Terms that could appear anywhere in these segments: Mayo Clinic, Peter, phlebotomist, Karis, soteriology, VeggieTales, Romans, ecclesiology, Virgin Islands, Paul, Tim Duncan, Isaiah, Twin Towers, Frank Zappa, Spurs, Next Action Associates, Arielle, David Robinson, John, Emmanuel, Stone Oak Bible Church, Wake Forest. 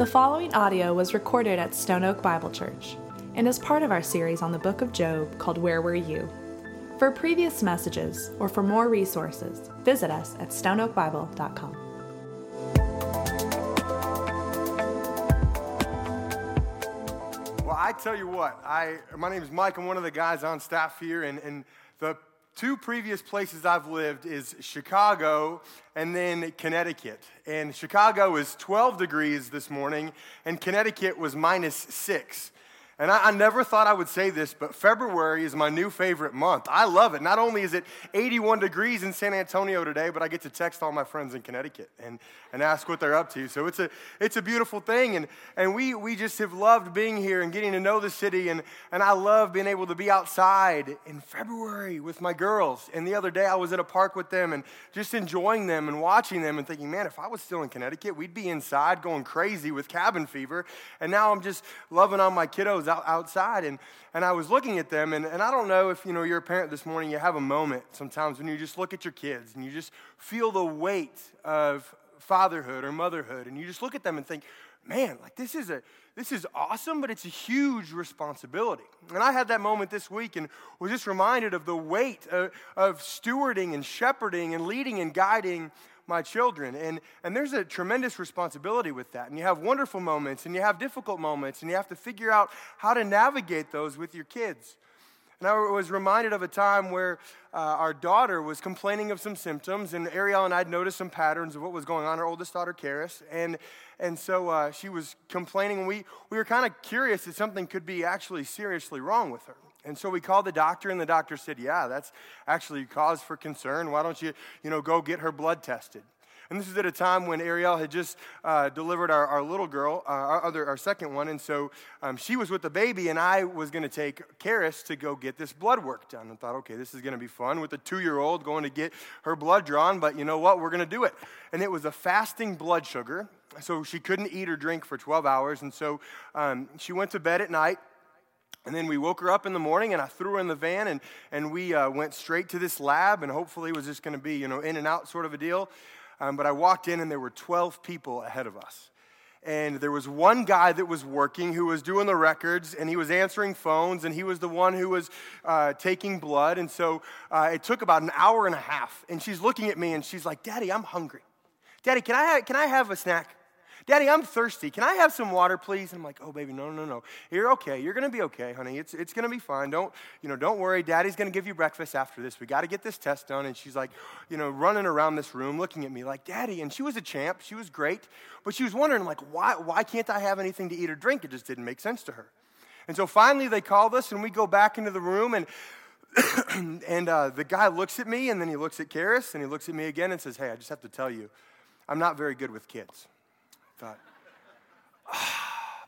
The following audio was recorded at Stone Oak Bible Church and is part of our series on the book of Job called Where Were You? For previous messages or for more resources, visit us at stoneoakbible.com. Well, I tell you what, my name is Mike. I'm one of the guys on staff here, and the two previous places I've lived is Chicago and then Connecticut. And Chicago is 12 degrees this morning, and Connecticut was -6. And I never thought I would say this, but February is my new favorite month. I love it. Not only is it 81 degrees in San Antonio today, but I get to text all my friends in Connecticut and ask what they're up to. So it's a beautiful thing. And we just have loved being here and getting to know the city. And I love being able to be outside in February with my girls. And the other day I was at a park with them and just enjoying them and watching them and thinking, man, if I was still in Connecticut, we'd be inside going crazy with cabin fever. And now I'm just loving on my kiddos outside, and I was looking at them, and I don't know if, you know, you're a parent this morning, you have a moment sometimes when you just look at your kids, and you just feel the weight of fatherhood or motherhood, and you just look at them and think, man, like this is awesome, but it's a huge responsibility. And I had that moment this week and was just reminded of the weight of stewarding and shepherding and leading and guiding my children, and there's a tremendous responsibility with that, and you have wonderful moments, and you have difficult moments, and you have to figure out how to navigate those with your kids. And I was reminded of a time where our daughter was complaining of some symptoms, and Arielle and I had noticed some patterns of what was going on, our oldest daughter, Karis, and so she was complaining, and we were kind of curious that something could be actually seriously wrong with her. And so we called the doctor, and the doctor said, yeah, that's actually cause for concern. Why don't you go get her blood tested? And this is at a time when Arielle had just delivered our little girl, our second one. And so she was with the baby, and I was going to take Karis to go get this blood work done. And thought, okay, this is going to be fun with a 2-year-old going to get her blood drawn. But you know what? We're going to do it. And it was a fasting blood sugar. So she couldn't eat or drink for 12 hours. And so she went to bed at night. And then we woke her up in the morning, and I threw her in the van, and we went straight to this lab, and hopefully it was just going to be, you know, in and out sort of a deal. But I walked in, and there were 12 people ahead of us. And there was one guy that was working who was doing the records, and he was answering phones, and he was the one who was taking blood. And so it took about an hour and a half, and she's looking at me, and she's like, Daddy, I'm hungry. Daddy, can I have a snack? Daddy, I'm thirsty. Can I have some water, please? And I'm like, oh, baby, no. You're okay. You're going to be okay, honey. It's going to be fine. Don't worry. Daddy's going to give you breakfast after this. We got to get this test done. And she's like, running around this room looking at me like, Daddy. And she was a champ. She was great. But she was wondering, like, why can't I have anything to eat or drink? It just didn't make sense to her. And so finally they called us, and we go back into the room, and the guy looks at me, and then he looks at Karis, and he looks at me again and says, hey, I just have to tell you, I'm not very good with kids. Thought,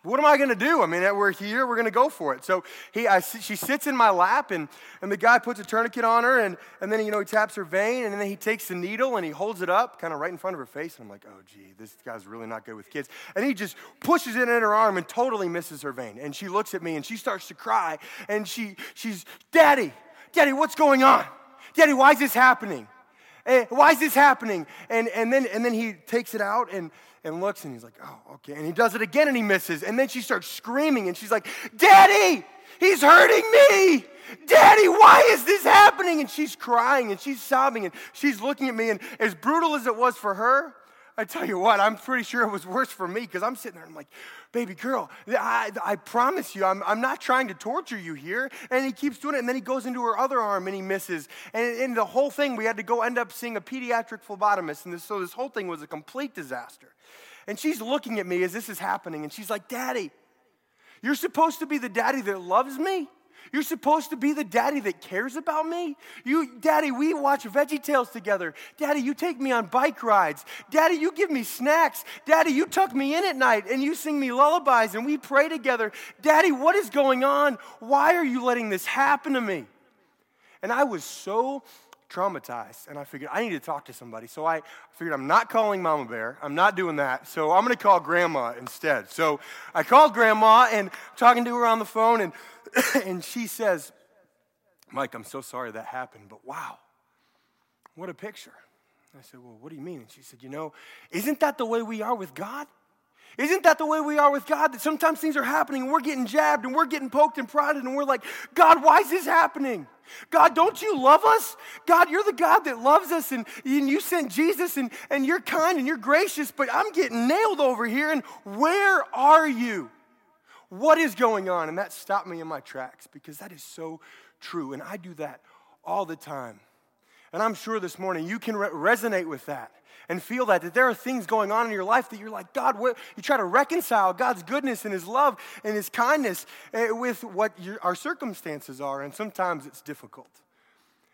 what am I going to do? I mean, we're here. We're going to go for it. So she sits in my lap, and the guy puts a tourniquet on her, and then, he taps her vein, and then he takes the needle, and he holds it up kind of right in front of her face, and I'm like, oh, gee, this guy's really not good with kids. And he just pushes it in her arm and totally misses her vein, and she looks at me, and she starts to cry, and she's, Daddy, what's going on? Daddy, why is this happening? And then he takes it out and looks, and he's like, oh, okay. And he does it again, and he misses. And then she starts screaming, and she's like, Daddy, he's hurting me. Daddy, why is this happening? And she's crying, and she's sobbing, and she's looking at me. And as brutal as it was for her, I tell you what, I'm pretty sure it was worse for me, because I'm sitting there, and I'm like, baby girl, I promise you, I'm not trying to torture you here. And he keeps doing it, and then he goes into her other arm, and he misses. And the whole thing, we had to go end up seeing a pediatric phlebotomist, and so this whole thing was a complete disaster. And she's looking at me as this is happening, and she's like, Daddy, you're supposed to be the daddy that loves me. You're supposed to be the daddy that cares about me. Daddy, we watch VeggieTales together. Daddy, you take me on bike rides. Daddy, you give me snacks. Daddy, you tuck me in at night, and you sing me lullabies, and we pray together. Daddy, what is going on? Why are you letting this happen to me? And I was so traumatized, and I figured I need to talk to somebody. So I figured I'm not calling Mama Bear. I'm not doing that. So I'm going to call Grandma instead. So I called Grandma, and talking to her on the phone, and she says, Mike, I'm so sorry that happened, but wow, what a picture. I said, well, what do you mean? And she said, isn't that the way we are with God? Isn't that the way we are with God? That sometimes things are happening and we're getting jabbed and we're getting poked and prodded and we're like, God, why is this happening? God, don't you love us? God, you're the God that loves us and you sent Jesus and you're kind and you're gracious, but I'm getting nailed over here and where are you? What is going on? And that stopped me in my tracks because that is so true and I do that all the time. And I'm sure this morning you can resonate with that and feel that there are things going on in your life that you're like, God, what? You try to reconcile God's goodness and his love and his kindness with what our circumstances are, and sometimes it's difficult.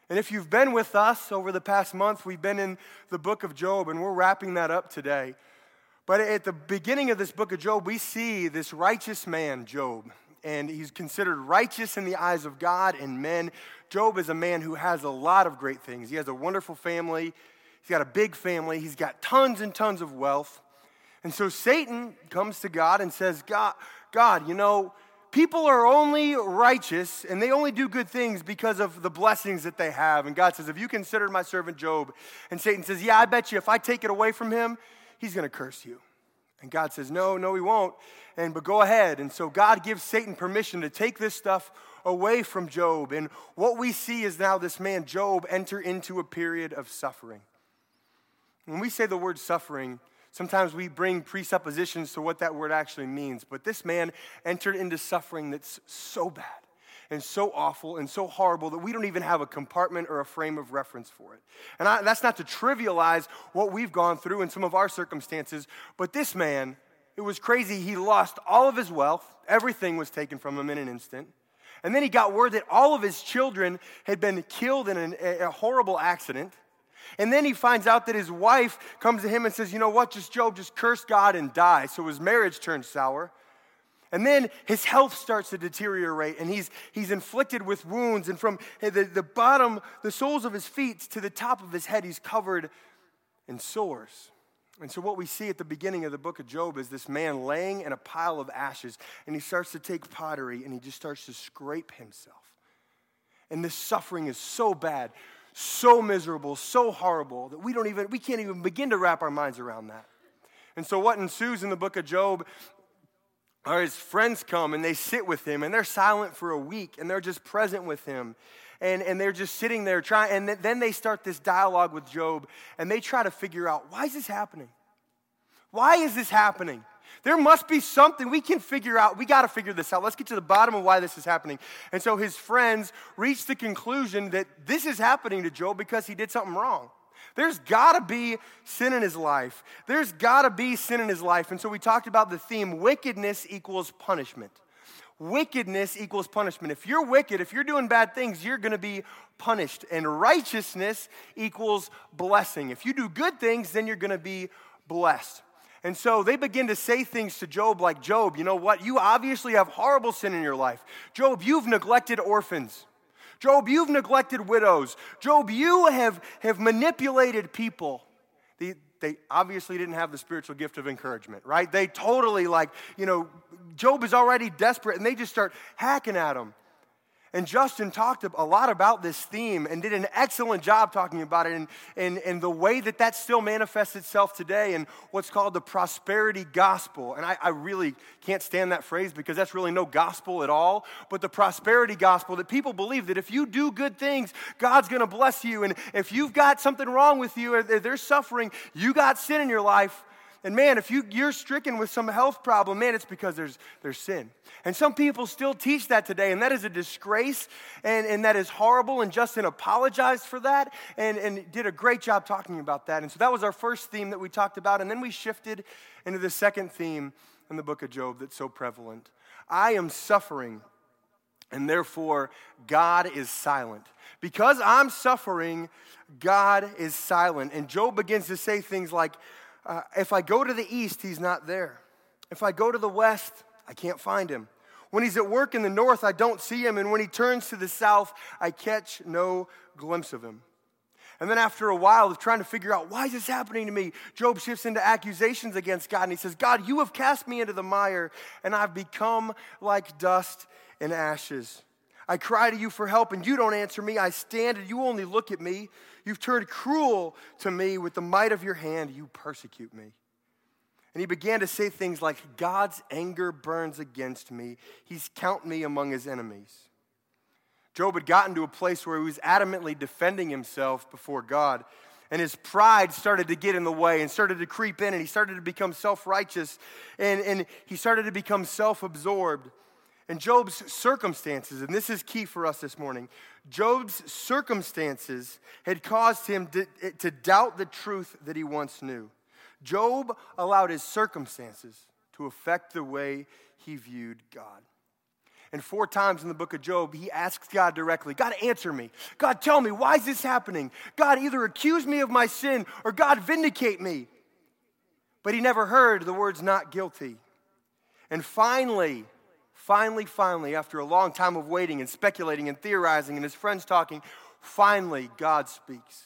And if you've been with us over the past month, we've been in the book of Job, and we're wrapping that up today. But at the beginning of this book of Job, we see this righteous man, Job, and he's considered righteous in the eyes of God and men. Job is a man who has a lot of great things. He has a wonderful family. He's got a big family. He's got tons and tons of wealth. And so Satan comes to God and says, God, you know, people are only righteous and they only do good things because of the blessings that they have. And God says, have you considered my servant Job? And Satan says, yeah, I bet you if I take it away from him, he's going to curse you. And God says, no, he won't. But go ahead. And so God gives Satan permission to take this stuff away from Job. And what we see is now this man, Job, enter into a period of suffering. When we say the word suffering, sometimes we bring presuppositions to what that word actually means. But this man entered into suffering that's so bad and so awful and so horrible that we don't even have a compartment or a frame of reference for it. And that's not to trivialize what we've gone through in some of our circumstances, but this man, it was crazy. He lost all of his wealth. Everything was taken from him in an instant. And then he got word that all of his children had been killed in a horrible accident. And then he finds out that his wife comes to him and says, you know what, Job, just curse God and die. So his marriage turns sour. And then his health starts to deteriorate, and he's inflicted with wounds. And from the bottom, the soles of his feet to the top of his head, he's covered in sores. And so what we see at the beginning of the book of Job is this man laying in a pile of ashes, and he starts to take pottery, and he just starts to scrape himself. And this suffering is so bad, so miserable, so horrible that we can't even begin to wrap our minds around that. And so what ensues in the book of Job are his friends come and they sit with him and they're silent for a week and they're just present with him and they're just sitting there trying, and then they start this dialogue with Job and they try to figure out, why is this happening? Why is this happening? There must be something we can figure out. We got to figure this out. Let's get to the bottom of why this is happening. And so his friends reach the conclusion that this is happening to Job because he did something wrong. There's got to be sin in his life. There's got to be sin in his life. And so we talked about the theme, wickedness equals punishment. Wickedness equals punishment. If you're wicked, if you're doing bad things, you're going to be punished. And righteousness equals blessing. If you do good things, then you're going to be blessed. And so they begin to say things to Job like, Job, you know what? You obviously have horrible sin in your life. Job, you've neglected orphans. Job, you've neglected widows. Job, you have manipulated people. They obviously didn't have the spiritual gift of encouragement, right? They totally Job is already desperate, and they just start hacking at him. And Justin talked a lot about this theme and did an excellent job talking about it and the way that still manifests itself today in what's called the prosperity gospel. And I really can't stand that phrase because that's really no gospel at all, but the prosperity gospel that people believe that if you do good things, God's going to bless you. And if you've got something wrong with you or there's suffering, you got sin in your life. And man, if you're stricken with some health problem, man, it's because there's sin. And some people still teach that today, and that is a disgrace, and that is horrible, and Justin apologized for that and did a great job talking about that. And so that was our first theme that we talked about, and then we shifted into the second theme in the book of Job that's so prevalent. I am suffering, and therefore God is silent. Because I'm suffering, God is silent. And Job begins to say things like, if I go to the east, he's not there. If I go to the west, I can't find him. When he's at work in the north, I don't see him. And when he turns to the south, I catch no glimpse of him. And then after a while of trying to figure out, why is this happening to me? Job shifts into accusations against God. And he says, God, you have cast me into the mire, and I've become like dust and ashes. I cry to you for help, and you don't answer me. I stand, and you only look at me. You've turned cruel to me. With the might of your hand, you persecute me. And he began to say things like, God's anger burns against me. He's counting me among his enemies. Job had gotten to a place where he was adamantly defending himself before God. And his pride started to get in the way and started to creep in. And he started to become self-righteous. And he started to become self-absorbed. And Job's circumstances, and this is key for us this morning, Job's circumstances had caused him to doubt the truth that he once knew. Job allowed his circumstances to affect the way he viewed God. And 4 times in the book of Job, he asks God directly, God, answer me. God, tell me, why is this happening? God, either accuse me of my sin or God, vindicate me. But he never heard the words not guilty. And finally, after a long time of waiting and speculating and theorizing and his friends talking, finally God speaks.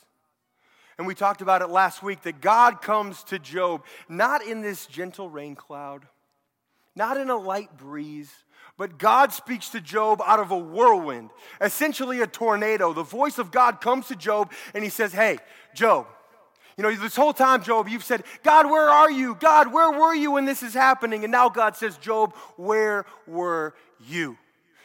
And we talked about it last week that God comes to Job, not in this gentle rain cloud, not in a light breeze, but God speaks to Job out of a whirlwind, essentially a tornado. The voice of God comes to Job and he says, hey, Job, you know, this whole time, Job, you've said, God, where are you? God, where were you when this is happening? And now God says, Job, where were you?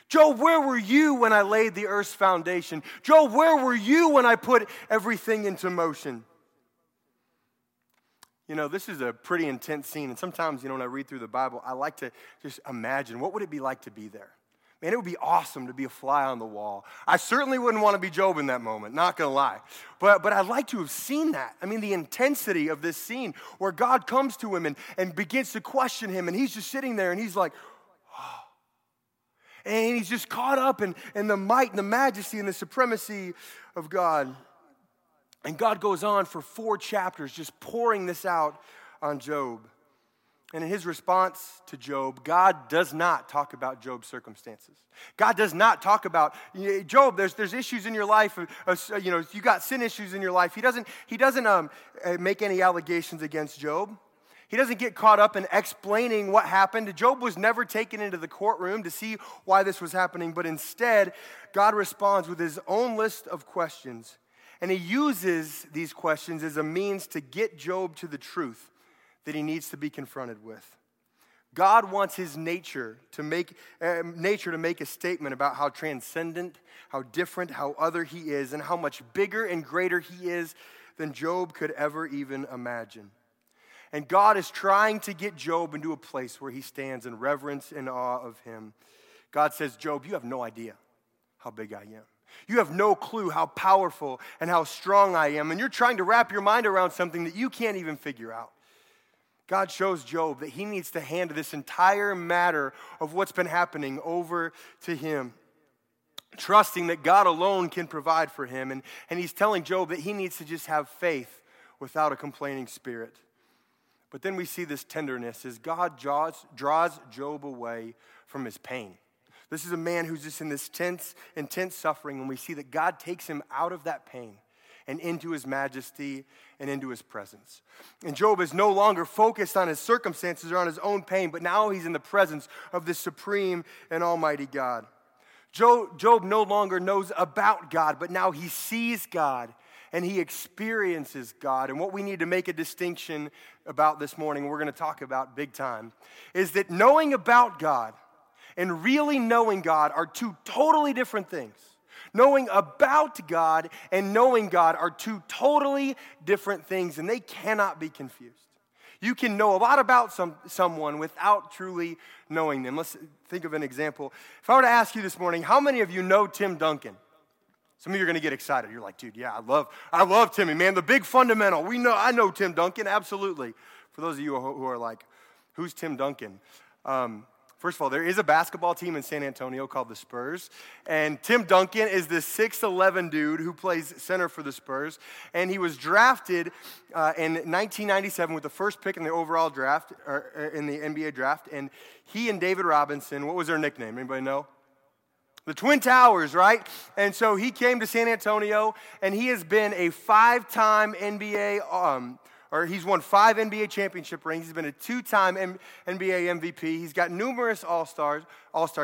Job, where were you when I laid the earth's foundation? Job, where were you when I put everything into motion? You know, this is a pretty intense scene. And sometimes, you know, when I read through the Bible, I like to just imagine, what would it be like to be there? Man, it would be awesome to be a fly on the wall. I certainly wouldn't want to be Job in that moment, not going to lie. But I'd like to have seen that. I mean, the intensity of this scene where God comes to him and begins to question him. And he's just sitting there and he's like, oh. And he's just caught up in the might and the majesty and the supremacy of God. And God goes on for 4 chapters just pouring this out on Job. And in his response to Job, God does not talk about Job's circumstances. God does not talk about, Job, there's issues in your life, you know, you got sin issues in your life. He doesn't make any allegations against Job. He doesn't get caught up in explaining what happened. Job was never taken into the courtroom to see why this was happening, but instead, God responds with his own list of questions. And he uses these questions as a means to get Job to the truth that he needs to be confronted with. God wants his nature to make a statement about how transcendent, how different, how other he is, and how much bigger and greater he is than Job could ever even imagine. And God is trying to get Job into a place where he stands in reverence and awe of him. God says, Job, you have no idea how big I am. You have no clue how powerful and how strong I am. And you're trying to wrap your mind around something that you can't even figure out. God shows Job that he needs to hand this entire matter of what's been happening over to him, trusting that God alone can provide for him. And he's telling Job that he needs to just have faith without a complaining spirit. But then we see this tenderness as God draws Job away from his pain. This is a man who's just in this intense suffering, and we see that God takes him out of that pain and into his majesty and into his presence. And Job is no longer focused on his circumstances or on his own pain, but now he's in the presence of the supreme and almighty God. Job no longer knows about God, but now he sees God and he experiences God. And what we need to make a distinction about this morning, we're going to talk about big time, is that knowing about God and really knowing God are 2 totally different things. Knowing about God and knowing God are 2 totally different things, and they cannot be confused. You can know a lot about someone without truly knowing them. Let's think of an example. If I were to ask you this morning, how many of you know Tim Duncan? Some of you are going to get excited. You're like, dude, yeah, I love Timmy, man, the big fundamental. I know Tim Duncan, absolutely. For those of you who are like, who's Tim Duncan? First of all, there is a basketball team in San Antonio called the Spurs, and Tim Duncan is the 6'11 dude who plays center for the Spurs, and he was drafted in 1997 with the first pick in the overall draft, or in the NBA draft, and he and David Robinson, what was their nickname? Anybody know? The Twin Towers, right? And so he came to San Antonio, and he has been a 5-time NBA he's won 5 NBA championship rings. He's been a 2-time NBA MVP. He's got numerous All-Star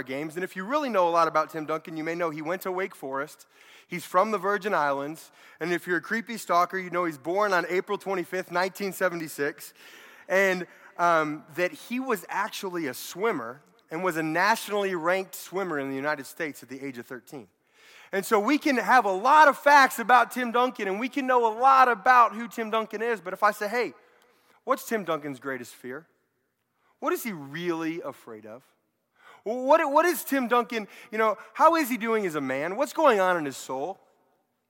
games. And if you really know a lot about Tim Duncan, you may know he went to Wake Forest. He's from the Virgin Islands. And if you're a creepy stalker, you know he's born on April 25th, 1976. And that he was actually a swimmer and was a nationally ranked swimmer in the United States at the age of 13. And so we can have a lot of facts about Tim Duncan, and we can know a lot about who Tim Duncan is, but if I say, hey, what's Tim Duncan's greatest fear? What is he really afraid of? What is Tim Duncan, you know, how is he doing as a man? What's going on in his soul?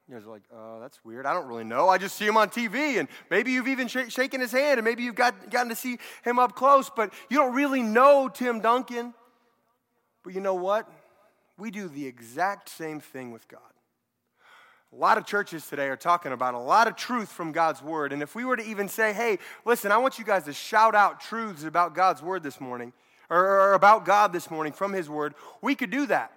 You guys are like, oh, that's weird. I don't really know. I just see him on TV, and maybe you've even shaken his hand, and maybe you've gotten to see him up close, but you don't really know Tim Duncan. But you know what? We do the exact same thing with God. A lot of churches today are talking about a lot of truth from God's word, and if we were to even say, hey, listen, I want you guys to shout out truths about God's word this morning, or about God this morning from his word, we could do that.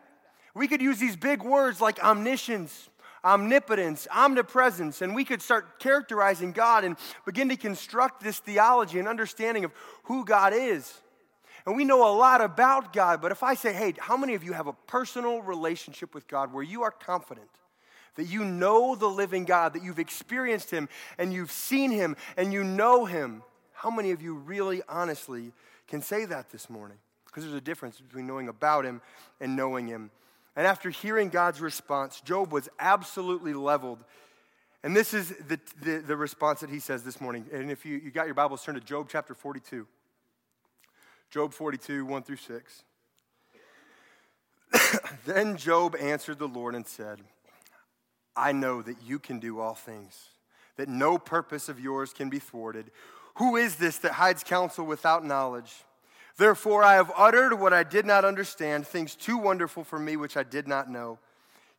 We could use these big words like omniscience, omnipotence, omnipresence, and we could start characterizing God and begin to construct this theology and understanding of who God is. And we know a lot about God, but if I say, hey, how many of you have a personal relationship with God where you are confident that you know the living God, that you've experienced him and you've seen him and you know him? How many of you really honestly can say that this morning? Because there's a difference between knowing about him and knowing him. And after hearing God's response, Job was absolutely leveled. And this is the response that he says this morning. And if you got your Bibles, turn to Job chapter 42. Job 42, 1 through 6. Then Job answered the Lord and said, I know that you can do all things, that no purpose of yours can be thwarted. Who is this that hides counsel without knowledge? Therefore, I have uttered what I did not understand, things too wonderful for me which I did not know.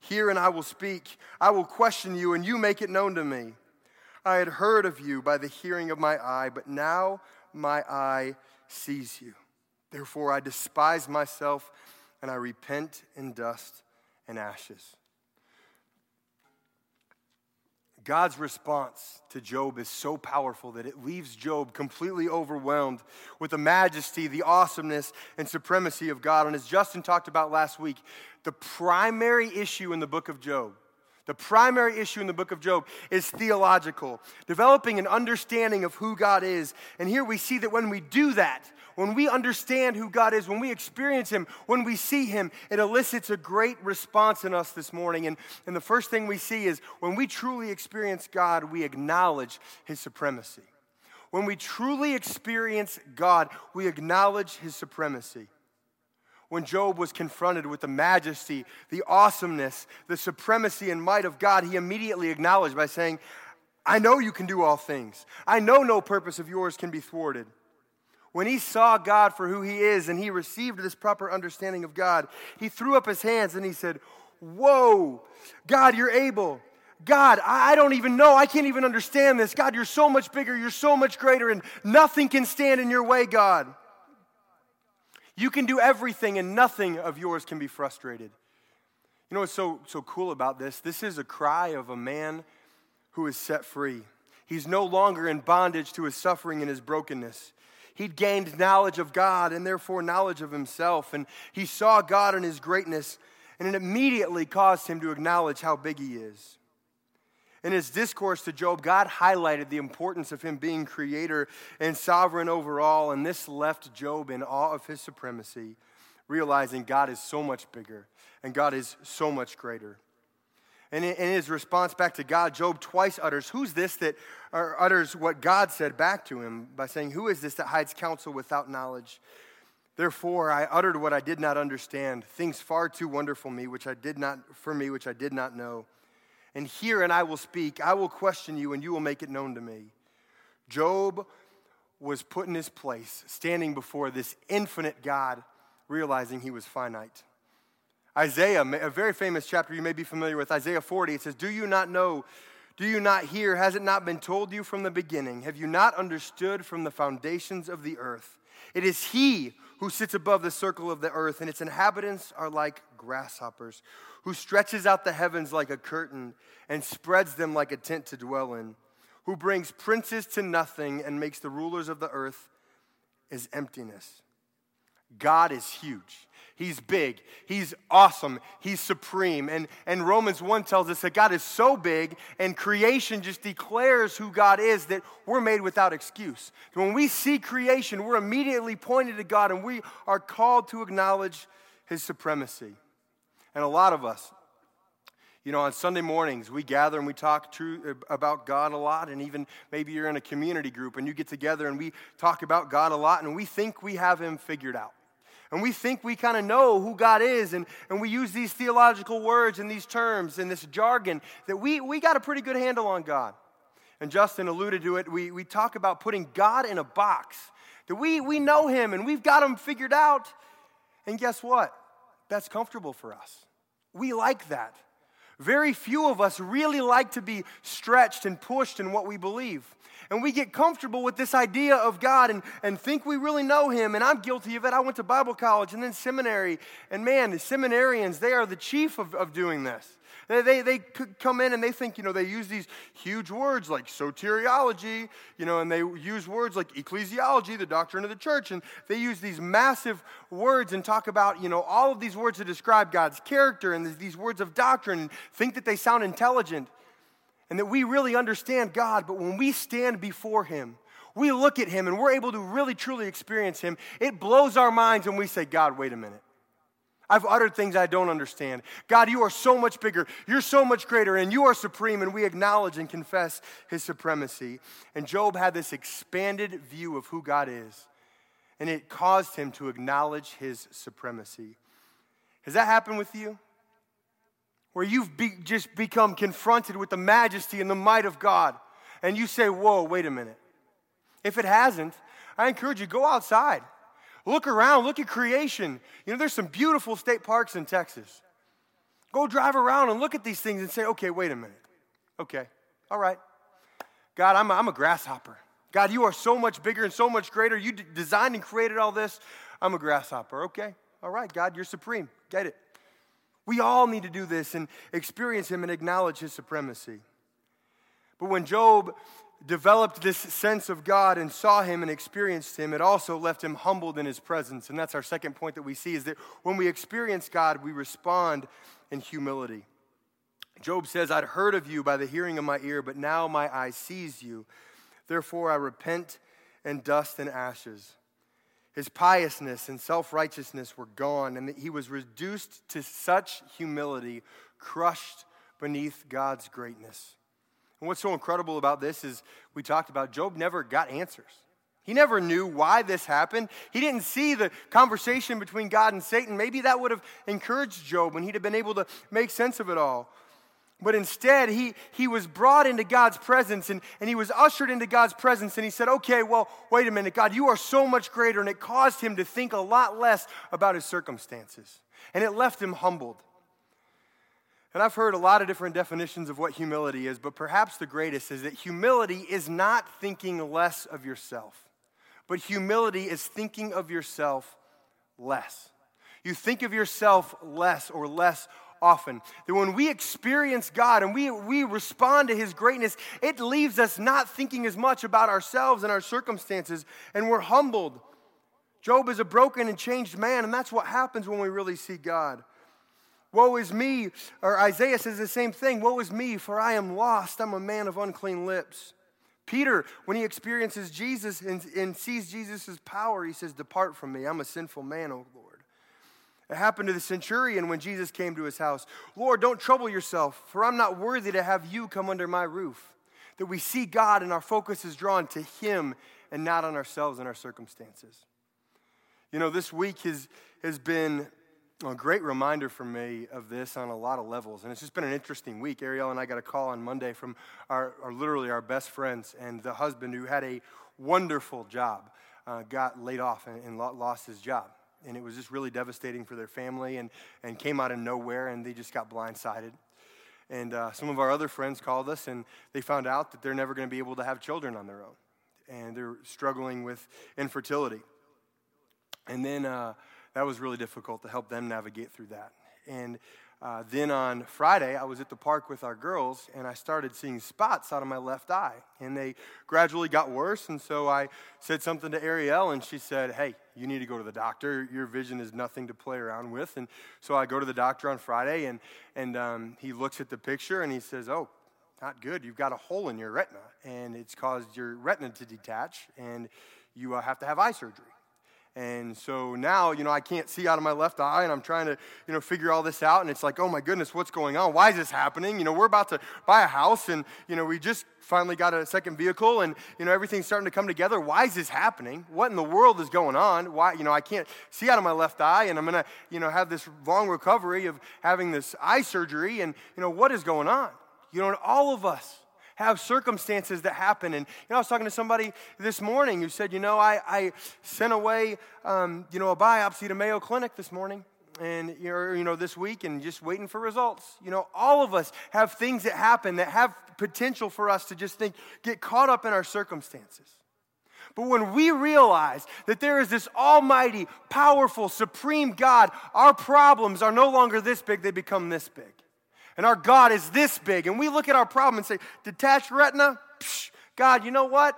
Hear and I will speak. I will question you, and you make it known to me. I had heard of you by the hearing of my eye, but now my eye sees you. Therefore, I despise myself, and I repent in dust and ashes. God's response to Job is so powerful that it leaves Job completely overwhelmed with the majesty, the awesomeness, and supremacy of God. And as Justin talked about last week, the primary issue in the book of Job, is theological, developing an understanding of who God is. And here we see that when we do that, when we understand who God is, when we experience him, when we see him, it elicits a great response in us this morning. And the first thing we see is when we truly experience God, we acknowledge his supremacy. When we truly experience God, we acknowledge his supremacy. When Job was confronted with the majesty, the awesomeness, the supremacy and might of God, he immediately acknowledged by saying, I know you can do all things. I know no purpose of yours can be thwarted. When he saw God for who he is and he received this proper understanding of God, he threw up his hands and he said, whoa, God, you're able. God, I don't even know. I can't even understand this. God, you're so much bigger. You're so much greater, and nothing can stand in your way, God. You can do everything, and nothing of yours can be frustrated. You know what's so cool about this? This is a cry of a man who is set free. He's no longer in bondage to his suffering and his brokenness. He'd gained knowledge of God and therefore knowledge of himself, and he saw God in his greatness, and it immediately caused him to acknowledge how big he is. In his discourse to Job, God highlighted the importance of him being creator and sovereign over all, and this left Job in awe of his supremacy, realizing God is so much bigger and God is so much greater. And in his response back to God, Job twice utters, who's this that, or utters what God said back to him by saying, who is this that hides counsel without knowledge? Therefore, I uttered what I did not understand, things far too wonderful me, which I did not for me, which I did not know. And hear and I will speak, I will question you, and you will make it known to me. Job was put in his place, standing before this infinite God, realizing he was finite. Isaiah, a very famous chapter you may be familiar with, Isaiah 40, it says, do you not know, do you not hear, has it not been told you from the beginning? Have you not understood from the foundations of the earth? It is he who sits above the circle of the earth, and its inhabitants are like grasshoppers, who stretches out the heavens like a curtain and spreads them like a tent to dwell in, who brings princes to nothing and makes the rulers of the earth as emptiness. God is huge. He's big. He's awesome. He's supreme. And Romans 1 tells us that God is so big, and creation just declares who God is, that we're made without excuse. When we see creation, we're immediately pointed to God, and we are called to acknowledge his supremacy. And a lot of us, you know, on Sunday mornings, we gather and we talk about God a lot, and even maybe you're in a community group and you get together and we talk about God a lot, and we think we have him figured out. And we think we kind of know who God is, and we use these theological words and these terms and this jargon that we got a pretty good handle on God. And Justin alluded to it. We talk about putting God in a box, that we know him and we've got him figured out. And guess what? That's comfortable for us. We like that. Very few of us really like to be stretched and pushed in what we believe. And we get comfortable with this idea of God and think we really know him, and I'm guilty of it. I went to Bible college and then seminary, and man, the seminarians, they are the chief of doing this. They come in and they think, you know, they use these huge words like soteriology, you know, and they use words like ecclesiology, the doctrine of the church, and they use these massive words and talk about, you know, all of these words to describe God's character and these words of doctrine, and think that they sound intelligent and that we really understand God. But when we stand before him, we look at him and we're able to really truly experience him, it blows our minds when we say, God, wait a minute. I've uttered things I don't understand. God, you are so much bigger. You're so much greater, and you are supreme, and we acknowledge and confess his supremacy. And Job had this expanded view of who God is, and it caused him to acknowledge his supremacy. Has that happened with you? Where you've just become confronted with the majesty and the might of God, and you say, whoa, wait a minute. If it hasn't, I encourage you, go outside. Look around. Look at creation. You know, there's some beautiful state parks in Texas. Go drive around and look at these things and say, okay, wait a minute. Okay, all right. God, I'm a grasshopper. God, you are so much bigger and so much greater. You designed and created all this. I'm a grasshopper. Okay, all right, God, you're supreme. Get it. We all need to do this and experience him and acknowledge his supremacy. But when Job developed this sense of God and saw him and experienced him, it also left him humbled in his presence. And that's our second point that we see, is that when we experience God, we respond in humility. Job says, I'd heard of you by the hearing of my ear, but now my eye sees you. Therefore I repent in dust and ashes. His piousness and self-righteousness were gone, and that he was reduced to such humility, crushed beneath God's greatness. And what's so incredible about this is, we talked about, Job never got answers. He never knew why this happened. He didn't see the conversation between God and Satan. Maybe that would have encouraged Job and he'd have been able to make sense of it all. But instead, he was brought into God's presence, and he was ushered into God's presence, and he said, okay, well, wait a minute, God, you are so much greater, and it caused him to think a lot less about his circumstances. And it left him humbled. And I've heard a lot of different definitions of what humility is, but perhaps the greatest is that humility is not thinking less of yourself, but humility is thinking of yourself less. You think of yourself less or less often. That when we experience God and we respond to his greatness, it leaves us not thinking as much about ourselves and our circumstances, and we're humbled. Job is a broken and changed man, and that's what happens when we really see God. Woe is me, or Isaiah says the same thing. Woe is me, for I am lost. I'm a man of unclean lips. Peter, when he experiences Jesus and sees Jesus' power, he says, depart from me. I'm a sinful man, O Lord. It happened to the centurion when Jesus came to his house. Lord, don't trouble yourself, for I'm not worthy to have you come under my roof. That we see God and our focus is drawn to him and not on ourselves and our circumstances. You know, this week has been a great reminder for me of this on a lot of levels, and it's just been an interesting week. Arielle and I got a call on Monday from our best friends, and the husband, who had a wonderful job, got laid off and lost his job, and it was just really devastating for their family, and came out of nowhere, and they just got blindsided. And some of our other friends called us, and they found out that they're never going to be able to have children on their own, and they're struggling with infertility. And then that was really difficult to help them navigate through that. And Then on Friday, I was at the park with our girls, and I started seeing spots out of my left eye, and they gradually got worse, and so I said something to Arielle, and she said, hey, you need to go to the doctor. Your vision is nothing to play around with, and so I go to the doctor on Friday, and he looks at the picture, and he says, oh, not good. You've got a hole in your retina, and it's caused your retina to detach, and you have to have eye surgery. And so now, I can't see out of my left eye, and I'm trying to, figure all this out. And it's like, oh, my goodness, what's going on? Why is this happening? We're about to buy a house, and, we just finally got a second vehicle, and, everything's starting to come together. Why is this happening? What in the world is going on? Why, I can't see out of my left eye, and I'm going to, have this long recovery of having this eye surgery, and, what is going on? And all of us have circumstances that happen. And, I was talking to somebody this morning who said, I sent away, a biopsy to Mayo Clinic this morning and, this week and just waiting for results. All of us have things that happen that have potential for us to just get caught up in our circumstances. But when we realize that there is this almighty, powerful, supreme God, our problems are no longer this big, they become this big. And our God is this big. And we look at our problem and say, detached retina, psh, God, you know what?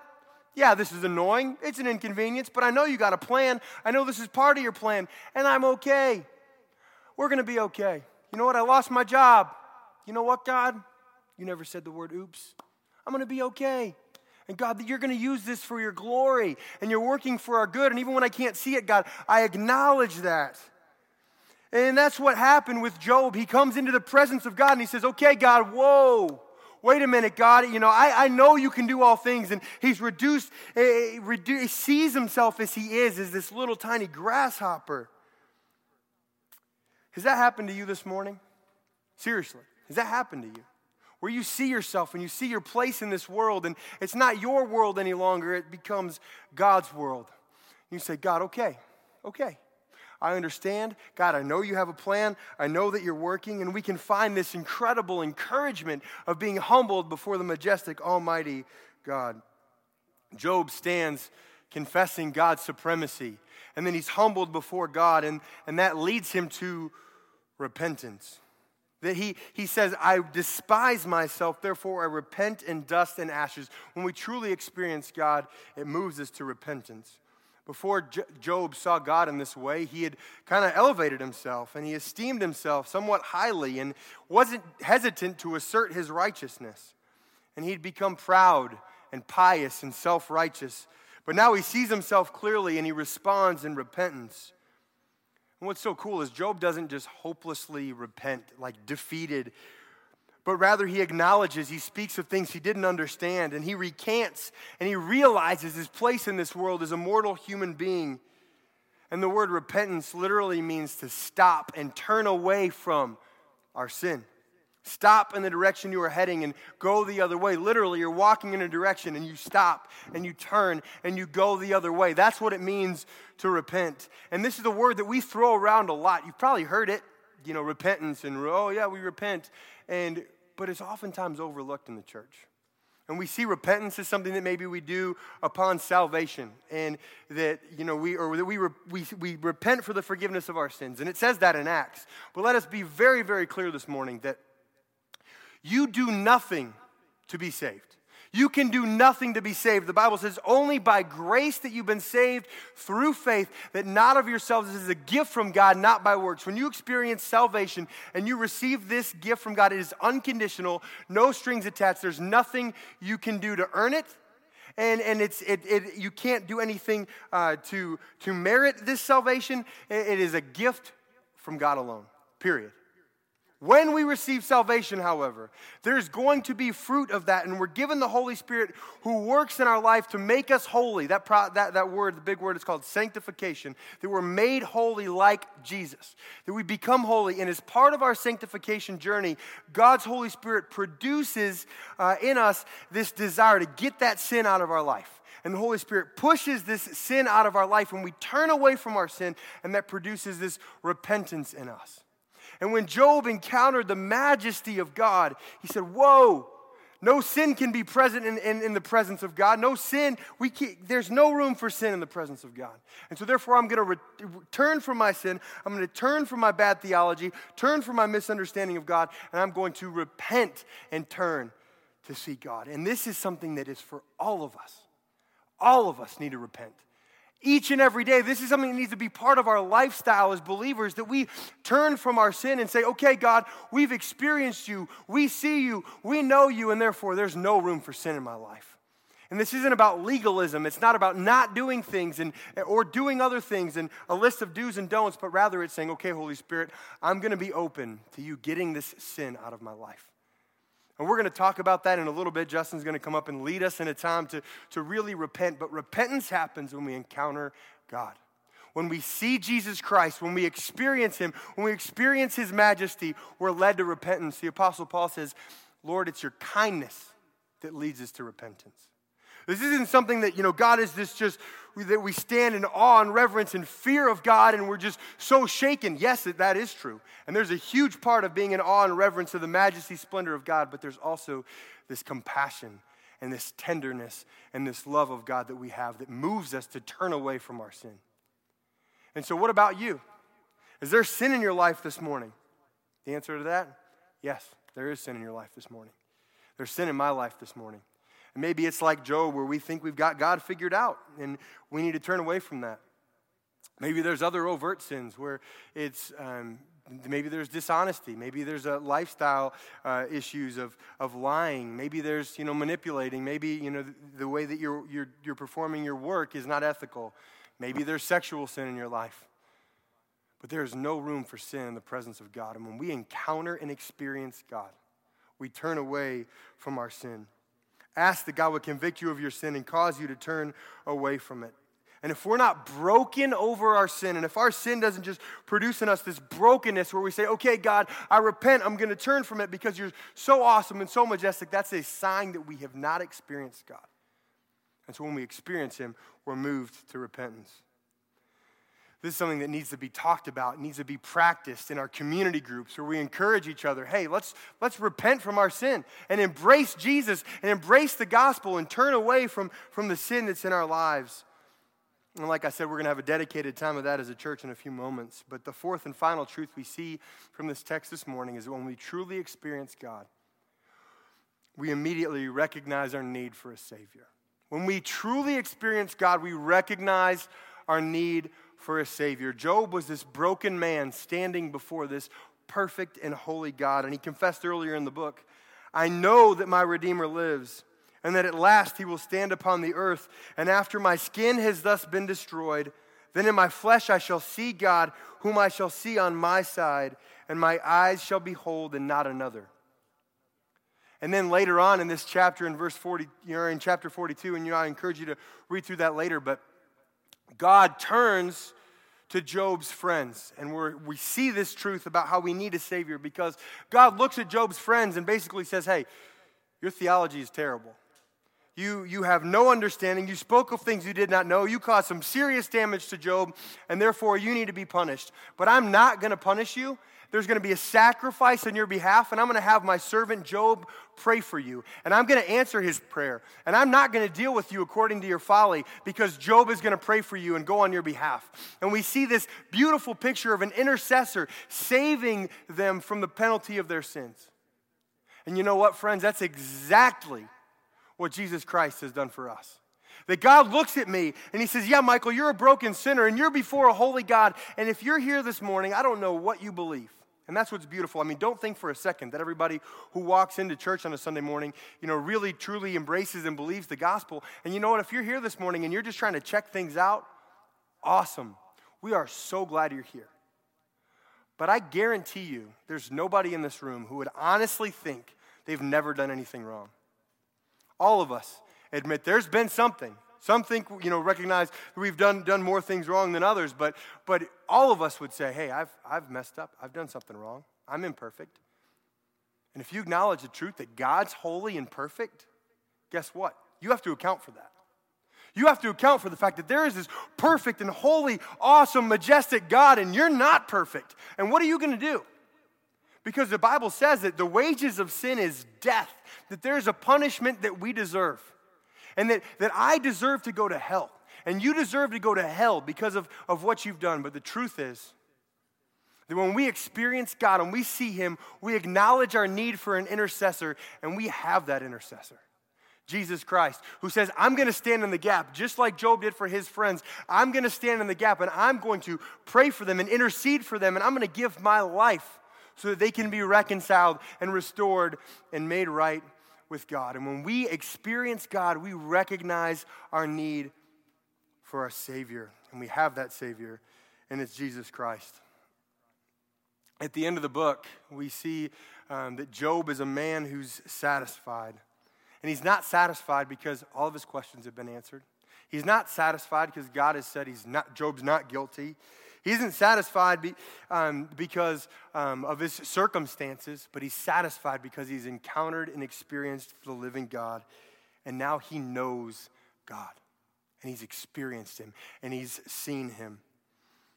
Yeah, this is annoying. It's an inconvenience, but I know you got a plan. I know this is part of your plan, and I'm okay. We're going to be okay. You know what? I lost my job. You know what, God? You never said the word oops. I'm going to be okay. And God, that you're going to use this for your glory, and you're working for our good. And even when I can't see it, God, I acknowledge that. And that's what happened with Job. He comes into the presence of God and he says, okay, God, whoa, wait a minute, God. I know you can do all things. And he's reduced, he sees himself as he is, as this little tiny grasshopper. Has that happened to you this morning? Seriously, has that happened to you? Where you see yourself and you see your place in this world and it's not your world any longer, it becomes God's world. You say, God, okay. I understand. God, I know you have a plan. I know that you're working. And we can find this incredible encouragement of being humbled before the majestic, almighty God. Job stands confessing God's supremacy. And then he's humbled before God. And that leads him to repentance. That he says, I despise myself, therefore I repent in dust and ashes. When we truly experience God, it moves us to repentance. Before Job saw God in this way, he had kind of elevated himself and he esteemed himself somewhat highly and wasn't hesitant to assert his righteousness. And he'd become proud and pious and self-righteous. But now he sees himself clearly and he responds in repentance. And what's so cool is Job doesn't just hopelessly repent, like defeated, but rather he acknowledges, he speaks of things he didn't understand, and he recants, and he realizes his place in this world as a mortal human being. And the word repentance literally means to stop and turn away from our sin. Stop in the direction you are heading and go the other way. Literally, you're walking in a direction, and you stop, and you turn, and you go the other way. That's what it means to repent. And this is a word that we throw around a lot. You've probably heard it, repentance, and oh, yeah, we repent, but it's oftentimes overlooked in the church. And we see repentance as something that maybe we do upon salvation, and that we repent for the forgiveness of our sins. And it says that in Acts. But let us be very, very clear this morning that you do nothing to be saved. You can do nothing to be saved. The Bible says only by grace that you've been saved through faith, that not of yourselves. This is a gift from God, not by works. When you experience salvation and you receive this gift from God, it is unconditional, no strings attached. There's nothing you can do to earn it. And it's you can't do anything to merit this salvation. It is a gift from God alone, period. When we receive salvation, however, there's going to be fruit of that, and we're given the Holy Spirit who works in our life to make us holy. That word, the big word, is called sanctification, that we're made holy like Jesus, that we become holy. And as part of our sanctification journey, God's Holy Spirit produces in us this desire to get that sin out of our life. And the Holy Spirit pushes this sin out of our life when we turn away from our sin, and that produces this repentance in us. And when Job encountered the majesty of God, he said, whoa, No sin can be present in the presence of God. No sin, there's no room for sin in the presence of God. And so therefore, I'm going to turn from my sin. I'm going to turn from my bad theology, turn from my misunderstanding of God, and I'm going to repent and turn to see God. And this is something that is for all of us. All of us need to repent. Each and every day, this is something that needs to be part of our lifestyle as believers, that we turn from our sin and say, okay, God, we've experienced you, we see you, we know you, and therefore there's no room for sin in my life. And this isn't about legalism. It's not about not doing things or doing other things and a list of do's and don'ts, but rather it's saying, okay, Holy Spirit, I'm going to be open to you getting this sin out of my life. And we're going to talk about that in a little bit. Justin's going to come up and lead us in a time to really repent. But repentance happens when we encounter God. When we see Jesus Christ, when we experience him, when we experience his majesty, we're led to repentance. The Apostle Paul says, Lord, it's your kindness that leads us to repentance. This isn't something that, God is this just, that we stand in awe and reverence and fear of God and we're just so shaken. Yes, that is true. And there's a huge part of being in awe and reverence of the majesty, splendor of God, but there's also this compassion and this tenderness and this love of God that we have that moves us to turn away from our sin. And so what about you? Is there sin in your life this morning? The answer to that, yes, there is sin in your life this morning. There's sin in my life this morning. And maybe it's like Job where we think we've got God figured out and we need to turn away from that. Maybe there's other overt sins where it's, maybe there's dishonesty. Maybe there's a lifestyle issues of lying. Maybe there's, manipulating. Maybe, the way that you're performing your work is not ethical. Maybe there's sexual sin in your life. But there is no room for sin in the presence of God. And when we encounter and experience God, we turn away from our sin. Ask that God would convict you of your sin and cause you to turn away from it. And if we're not broken over our sin, and if our sin doesn't just produce in us this brokenness where we say, okay, God, I repent, I'm going to turn from it because you're so awesome and so majestic, that's a sign that we have not experienced God. And so when we experience him, we're moved to repentance. This is something that needs to be talked about, needs to be practiced in our community groups where we encourage each other. Hey, let's repent from our sin and embrace Jesus and embrace the gospel and turn away from the sin that's in our lives. And like I said, we're going to have a dedicated time of that as a church in a few moments. But the fourth and final truth we see from this text this morning is that when we truly experience God, we immediately recognize our need for a Savior. When we truly experience God, we recognize our need for a Savior. Job was this broken man standing before this perfect and holy God. And he confessed earlier in the book, I know that my Redeemer lives and that at last he will stand upon the earth. And after my skin has thus been destroyed, then in my flesh I shall see God, whom I shall see on my side, and my eyes shall behold and not another. And then later on in this chapter, in verse 40, in chapter 42, and I encourage you to read through that later, but God turns to Job's friends, and we see this truth about how we need a Savior because God looks at Job's friends and basically says, hey, your theology is terrible. You have no understanding. You spoke of things you did not know. You caused some serious damage to Job, and therefore you need to be punished. But I'm not going to punish you. There's going to be a sacrifice on your behalf, and I'm going to have my servant Job pray for you. And I'm going to answer his prayer. And I'm not going to deal with you according to your folly because Job is going to pray for you and go on your behalf. And we see this beautiful picture of an intercessor saving them from the penalty of their sins. And you know what, friends? That's exactly what Jesus Christ has done for us. That God looks at me and he says, yeah, Michael, you're a broken sinner and you're before a holy God. And if you're here this morning, I don't know what you believe. And that's what's beautiful. I mean, don't think for a second that everybody who walks into church on a Sunday morning, really truly embraces and believes the gospel. And you know what? If you're here this morning and you're just trying to check things out, awesome. We are so glad you're here. But I guarantee you there's nobody in this room who would honestly think they've never done anything wrong. All of us admit there's been something. Some think, recognize that we've done more things wrong than others, but all of us would say, hey, I've messed up. I've done something wrong. I'm imperfect. And if you acknowledge the truth that God's holy and perfect, guess what? You have to account for that. You have to account for the fact that there is this perfect and holy, awesome, majestic God, and you're not perfect. And what are you going to do? Because the Bible says that the wages of sin is death, that there's a punishment that we deserve, and that I deserve to go to hell, and you deserve to go to hell because of what you've done. But the truth is that when we experience God and we see him, we acknowledge our need for an intercessor, and we have that intercessor, Jesus Christ, who says, I'm going to stand in the gap, just like Job did for his friends. I'm going to stand in the gap, and I'm going to pray for them and intercede for them, and I'm going to give my life so that they can be reconciled and restored and made right with God. And when we experience God, we recognize our need for our Savior, and we have that Savior, and it's Jesus Christ. At the end of the book, we see that Job is a man who's satisfied. And he's not satisfied because all of his questions have been answered. He's not satisfied because God has said Job's not guilty. He isn't satisfied because of his circumstances, but he's satisfied because he's encountered and experienced the living God. And now he knows God. And he's experienced him. And he's seen him.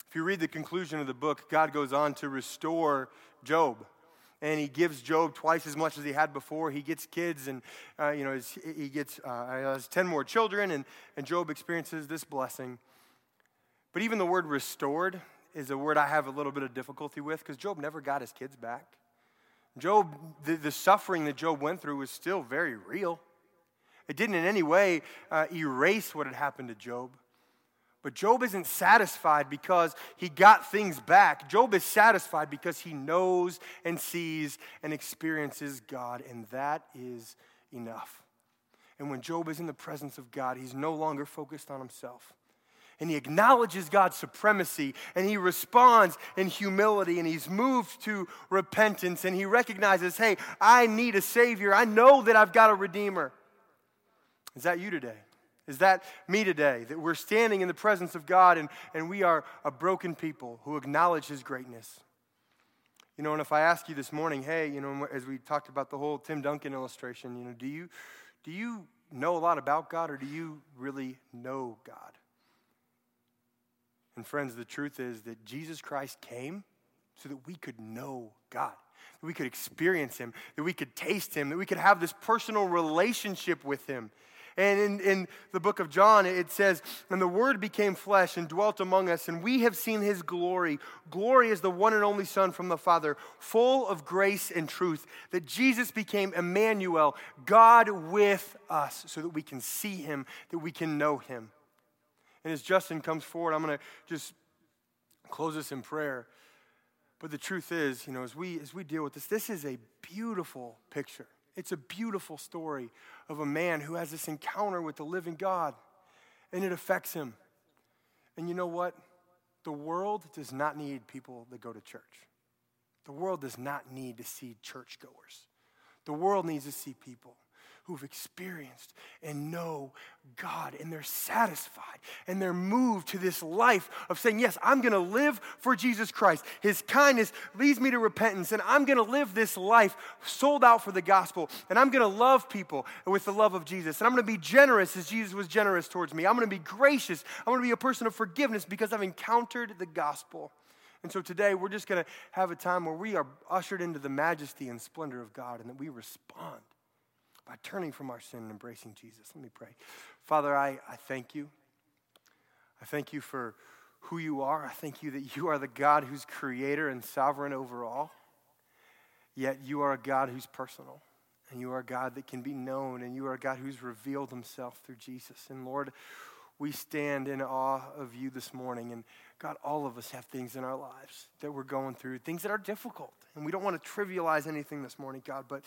If you read the conclusion of the book, God goes on to restore Job. And he gives Job twice as much as he had before. He gets kids, and he gets has 10 more children, and Job experiences this blessing. But even the word restored is a word I have a little bit of difficulty with, because Job never got his kids back. Job, the suffering that Job went through was still very real. It didn't in any way erase what had happened to Job. But Job isn't satisfied because he got things back. Job is satisfied because he knows and sees and experiences God, and that is enough. And when Job is in the presence of God, he's no longer focused on himself. And he acknowledges God's supremacy, and he responds in humility, and he's moved to repentance, and he recognizes, hey, I need a Savior. I know that I've got a Redeemer. Is that you today? Is that me today? That we're standing in the presence of God and we are a broken people who acknowledge his greatness. You know, and if I ask you this morning, hey, as we talked about the whole Tim Duncan illustration, do you know a lot about God, or do you really know God? And friends, the truth is that Jesus Christ came so that we could know God, that we could experience him, that we could taste him, that we could have this personal relationship with him. And in the book of John, it says, and the Word became flesh and dwelt among us, and we have seen his glory. Glory is the one and only Son from the Father, full of grace and truth, that Jesus became Emmanuel, God with us, so that we can see him, that we can know him. And as Justin comes forward, I'm going to just close this in prayer. But the truth is, as we deal with this is a beautiful picture. It's a beautiful story of a man who has this encounter with the living God, and it affects him. And you know what? The world does not need people that go to church. The world does not need to see churchgoers. The world needs to see people who've experienced and know God, and they're satisfied, and they're moved to this life of saying, yes, I'm going to live for Jesus Christ. His kindness leads me to repentance, and I'm going to live this life sold out for the gospel, and I'm going to love people with the love of Jesus, and I'm going to be generous as Jesus was generous towards me. I'm going to be gracious. I'm going to be a person of forgiveness because I've encountered the gospel. And so today, we're just going to have a time where we are ushered into the majesty and splendor of God, and that we respond by turning from our sin and embracing Jesus. Let me pray. Father, I thank you. I thank you for who you are. I thank you that you are the God who's creator and sovereign over all. Yet you are a God who's personal. And you are a God that can be known. And you are a God who's revealed himself through Jesus. And Lord, we stand in awe of you this morning. And God, all of us have things in our lives that we're going through, things that are difficult. And we don't want to trivialize anything this morning, God, but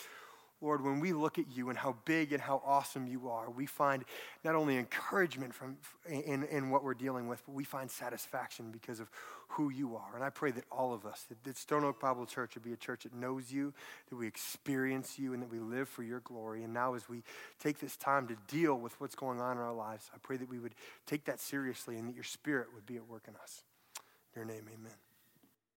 Lord, when we look at you and how big and how awesome you are, we find not only encouragement in what we're dealing with, but we find satisfaction because of who you are. And I pray that all of us, that Stone Oak Bible Church would be a church that knows you, that we experience you, and that we live for your glory. And now as we take this time to deal with what's going on in our lives, I pray that we would take that seriously and that your Spirit would be at work in us. In your name, amen.